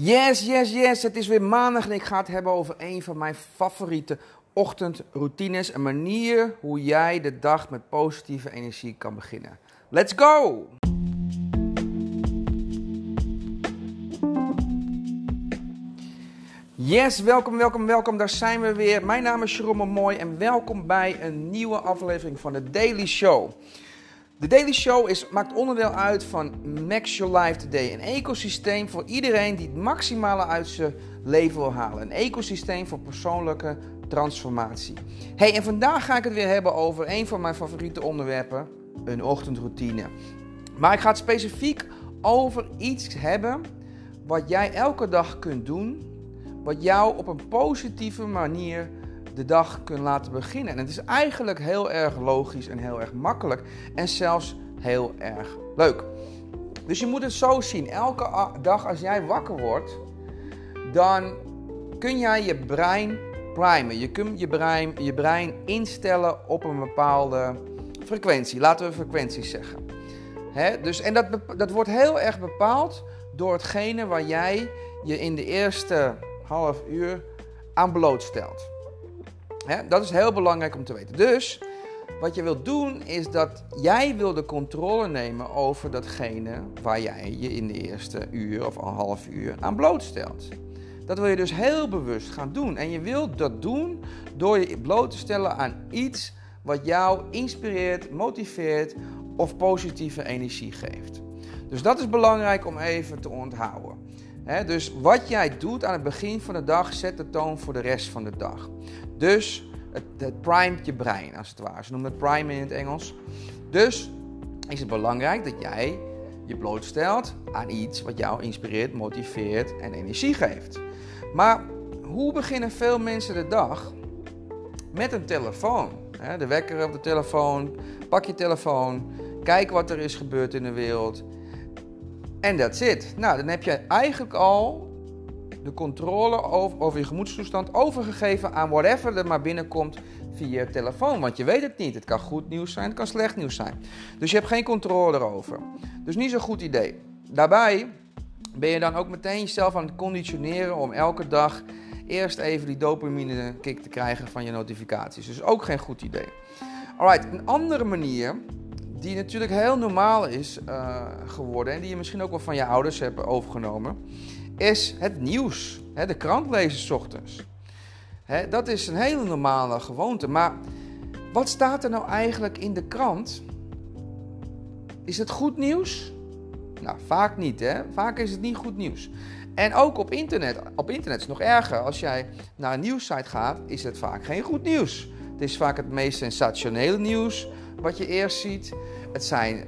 Yes, yes, yes, het is weer maandag en ik ga het hebben over een van mijn favoriete ochtendroutines. Een manier hoe jij de dag met positieve energie kan beginnen. Let's go! Yes, welkom, daar zijn we weer. Mijn naam is Jerome Mooi en welkom bij een nieuwe aflevering van The Daily Show. De Daily Show maakt onderdeel uit van Max Your Life Today. Een ecosysteem voor iedereen die het maximale uit zijn leven wil halen. Een ecosysteem voor persoonlijke transformatie. Hey, en vandaag ga ik het weer hebben over een van mijn favoriete onderwerpen. Een ochtendroutine. Maar ik ga het specifiek over iets hebben wat jij elke dag kunt doen. Wat jou op een positieve manier de dag kunt laten beginnen. En het is eigenlijk heel erg logisch en heel erg makkelijk en zelfs heel erg leuk. Dus je moet het zo zien. Elke dag als jij wakker wordt, dan kun jij je brein primen. Je kunt je brein instellen op een bepaalde frequentie. Laten we frequenties zeggen. Dat wordt heel erg bepaald door hetgene waar jij je in de eerste half uur aan blootstelt. Dat is heel belangrijk om te weten. Dus wat je wilt doen is dat jij wil de controle nemen over datgene waar jij je in de eerste uur of een half uur aan blootstelt. Dat wil je dus heel bewust gaan doen. En je wilt dat doen door je bloot te stellen aan iets wat jou inspireert, motiveert of positieve energie geeft. Dus dat is belangrijk om even te onthouden. Dus wat jij doet aan het begin van de dag zet de toon voor de rest van de dag. Dus het primet je brein als het ware. Ze noemen het prime in het Engels. Dus is het belangrijk dat jij je blootstelt aan iets wat jou inspireert, motiveert en energie geeft. Maar hoe beginnen veel mensen de dag? Met een telefoon. De wekker op de telefoon. Pak je telefoon. Kijk wat er is gebeurd in de wereld. En that's it. Nou, dan heb je eigenlijk al de controle over je gemoedstoestand overgegeven aan whatever er maar binnenkomt via je telefoon. Want je weet het niet. Het kan goed nieuws zijn, het kan slecht nieuws zijn. Dus je hebt geen controle erover. Dus niet zo'n goed idee. Daarbij ben je dan ook meteen jezelf aan het conditioneren om elke dag eerst even die dopamine kick te krijgen van je notificaties. Dus ook geen goed idee. Alright, een andere manier die natuurlijk heel normaal is geworden en die je misschien ook wel van je ouders hebt overgenomen, is het nieuws. De krant lezen 's ochtends. Dat is een hele normale gewoonte. Maar wat staat er nou eigenlijk in de krant? Is het goed nieuws? Nou, vaak niet. Vaak is het niet goed nieuws. En ook op internet. Op internet is het nog erger. Als jij naar een nieuwssite gaat, is het vaak geen goed nieuws. Het is vaak het meest sensationele nieuws wat je eerst ziet. Het zijn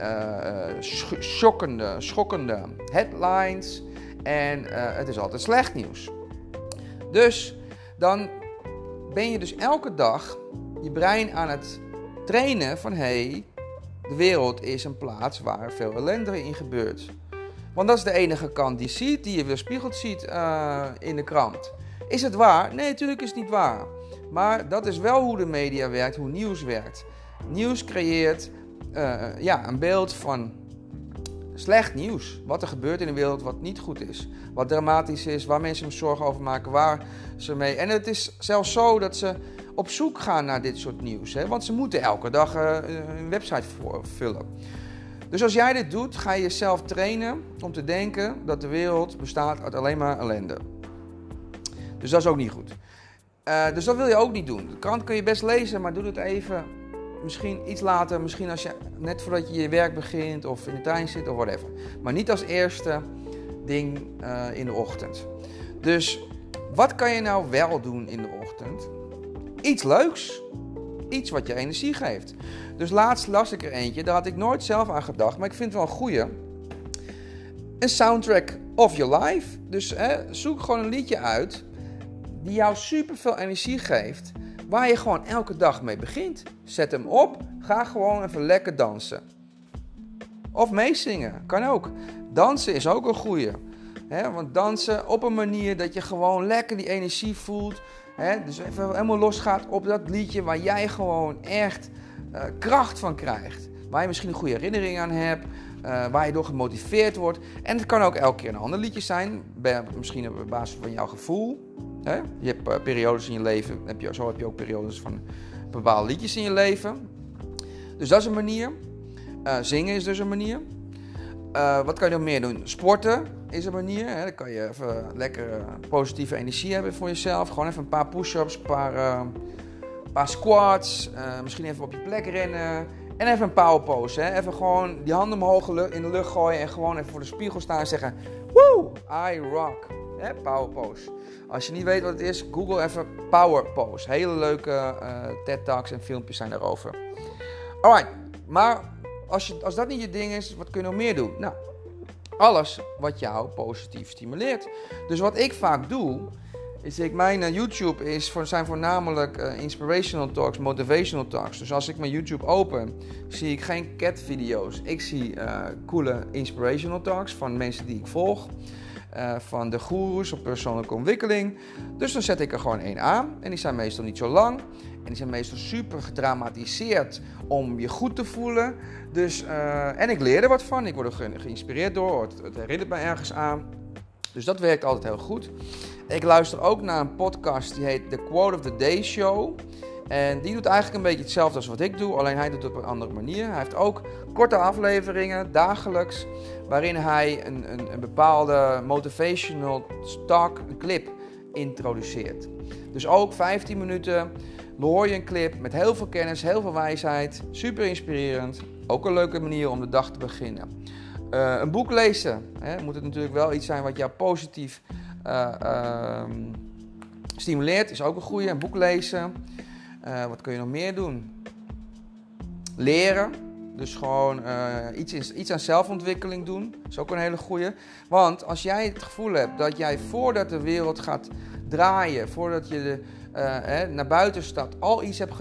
schokkende headlines. En het is altijd slecht nieuws. Dus dan ben je dus elke dag je brein aan het trainen van de wereld is een plaats waar veel ellende in gebeurt. Want dat is de enige kant die je weerspiegeld ziet in de krant. Is het waar? Nee, natuurlijk is het niet waar. Maar dat is wel hoe de media werkt, hoe nieuws werkt. Nieuws creëert een beeld van slecht nieuws. Wat er gebeurt in de wereld wat niet goed is. Wat dramatisch is, waar mensen zorgen over maken, waar ze mee. En het is zelfs zo dat ze op zoek gaan naar dit soort nieuws. Want ze moeten elke dag een website vullen. Dus als jij dit doet, ga je jezelf trainen om te denken dat de wereld bestaat uit alleen maar ellende. Dus dat is ook niet goed. Dus dat wil je ook niet doen. De krant kun je best lezen, maar doe het even misschien iets later, misschien als je net voordat je je werk begint of in de trein zit of whatever. Maar niet als eerste ding in de ochtend. Dus wat kan je nou wel doen in de ochtend? Iets leuks. Iets wat je energie geeft. Dus laatst las ik er eentje, daar had ik nooit zelf aan gedacht, maar ik vind het wel een goeie. Een soundtrack of your life. Dus zoek gewoon een liedje uit die jou superveel energie geeft, waar je gewoon elke dag mee begint. Zet hem op, ga gewoon even lekker dansen. Of meezingen, kan ook. Dansen is ook een goeie. Want dansen op een manier dat je gewoon lekker die energie voelt. Dus even helemaal losgaat op dat liedje waar jij gewoon echt kracht van krijgt. Waar je misschien een goede herinnering aan hebt. waar je door gemotiveerd wordt. En het kan ook elke keer een ander liedje zijn. Misschien op basis van jouw gevoel. Hè? Je hebt periodes in je leven. Zo heb je ook periodes van bepaalde liedjes in je leven. Dus dat is een manier. Zingen is dus een manier. Wat kan je nog meer doen? Sporten is een manier. Hè? Dan kan je even lekker positieve energie hebben voor jezelf. Gewoon even een paar push-ups, een paar squats. Misschien even op je plek rennen. En even een power pose. Hè? Even gewoon die handen omhoog in de lucht gooien. En gewoon even voor de spiegel staan en zeggen... Woo, I rock. Hè? Power pose. Als je niet weet wat het is, google even power pose. Hele leuke TED Talks en filmpjes zijn daarover. Alright, maar... Als dat niet je ding is, wat kun je nog meer doen? Nou, alles wat jou positief stimuleert. Dus wat ik vaak doe, is dat mijn YouTube zijn voornamelijk inspirational talks, motivational talks. Dus als ik mijn YouTube open, zie ik geen cat-video's. Ik zie coole inspirational talks van mensen die ik volg. Van de goeroes op persoonlijke ontwikkeling. Dus dan zet ik er gewoon één aan. En die zijn meestal niet zo lang. En die zijn meestal super gedramatiseerd om je goed te voelen. Dus, en ik leer er wat van. Ik word er geïnspireerd door. Het herinnert mij ergens aan. Dus dat werkt altijd heel goed. Ik luister ook naar een podcast die heet The Quote of the Day Show. En die doet eigenlijk een beetje hetzelfde als wat ik doe. Alleen hij doet het op een andere manier. Hij heeft ook korte afleveringen, dagelijks. Waarin hij een bepaalde motivational talk, een clip, introduceert. Dus ook 15 minuten hoor je een clip met heel veel kennis, heel veel wijsheid. Super inspirerend. Ook een leuke manier om de dag te beginnen. Een boek lezen. Hè, moet het natuurlijk wel iets zijn wat jou positief stimuleert. Is ook een goede. Een boek lezen. Wat kun je nog meer doen? Leren. Dus gewoon iets aan zelfontwikkeling doen. Is ook een hele goeie. Want als jij het gevoel hebt dat jij voordat de wereld gaat draaien... voordat je naar buiten stapt... al iets hebt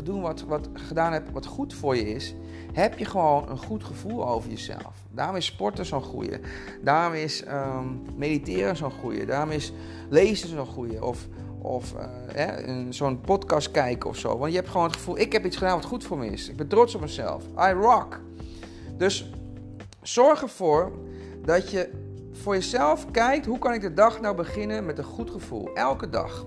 gedaan wat goed voor je is... heb je gewoon een goed gevoel over jezelf. Daarom is sporten zo'n goeie. Daarom is mediteren zo'n goeie. Daarom is lezen zo'n goeie. Of zo'n podcast kijken of zo. Want je hebt gewoon het gevoel, ik heb iets gedaan wat goed voor me is. Ik ben trots op mezelf. I rock. Dus zorg ervoor dat je voor jezelf kijkt... hoe kan ik de dag nou beginnen met een goed gevoel. Elke dag.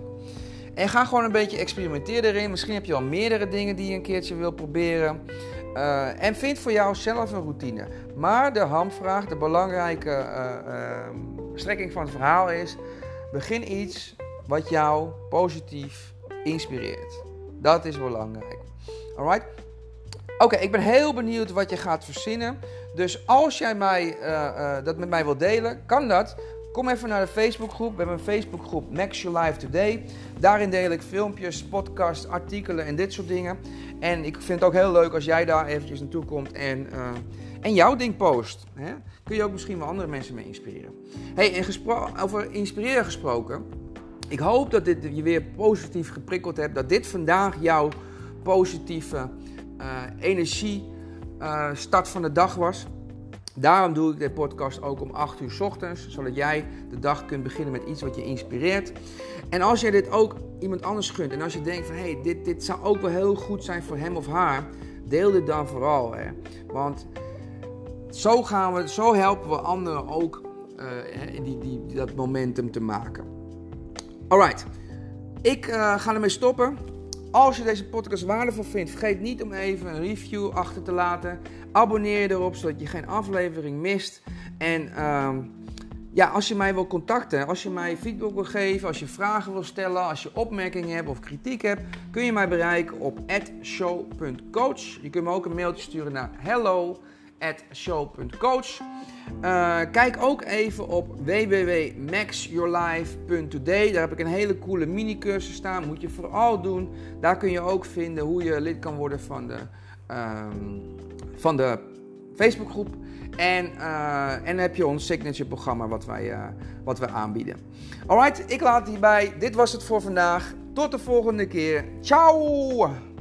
En ga gewoon een beetje experimenteren erin. Misschien heb je al meerdere dingen die je een keertje wil proberen. En vind voor jou zelf een routine. Maar de hamvraag, de belangrijke strekking van het verhaal is... begin iets... wat jou positief inspireert. Dat is belangrijk. Alright? Oké, ik ben heel benieuwd wat je gaat verzinnen. Dus als jij dat met mij wilt delen, kan dat. Kom even naar de Facebookgroep. We hebben een Facebookgroep Max Your Life Today. Daarin deel ik filmpjes, podcasts, artikelen en dit soort dingen. En ik vind het ook heel leuk als jij daar eventjes naartoe komt en jouw ding post. Hè? Kun je ook misschien wel andere mensen mee inspireren. Hey, en over inspireren gesproken... Ik hoop dat dit je weer positief geprikkeld hebt. Dat dit vandaag jouw positieve energie start van de dag was. Daarom doe ik de podcast ook om 8 uur 's ochtends. Zodat jij de dag kunt beginnen met iets wat je inspireert. En als jij dit ook iemand anders gunt. En als je denkt van hey, dit zou ook wel heel goed zijn voor hem of haar. Deel dit dan vooral. Hè? Want zo helpen we anderen ook dat momentum te maken. Alright, ik ga ermee stoppen. Als je deze podcast waardevol vindt, vergeet niet om even een review achter te laten. Abonneer je erop, zodat je geen aflevering mist. En als je mij wil contacten, als je mij feedback wil geven, als je vragen wil stellen, als je opmerkingen hebt of kritiek hebt, kun je mij bereiken op @show.coach. Je kunt me ook een mailtje sturen naar hello@show.coach. Kijk ook even op www.maxyourlife.today. Daar heb ik een hele coole mini-cursus staan. Moet je vooral doen. Daar kun je ook vinden hoe je lid kan worden van de Facebookgroep. En heb je ons signature programma wat wij aanbieden. Alright, ik laat het hierbij. Dit was het voor vandaag. Tot de volgende keer. Ciao!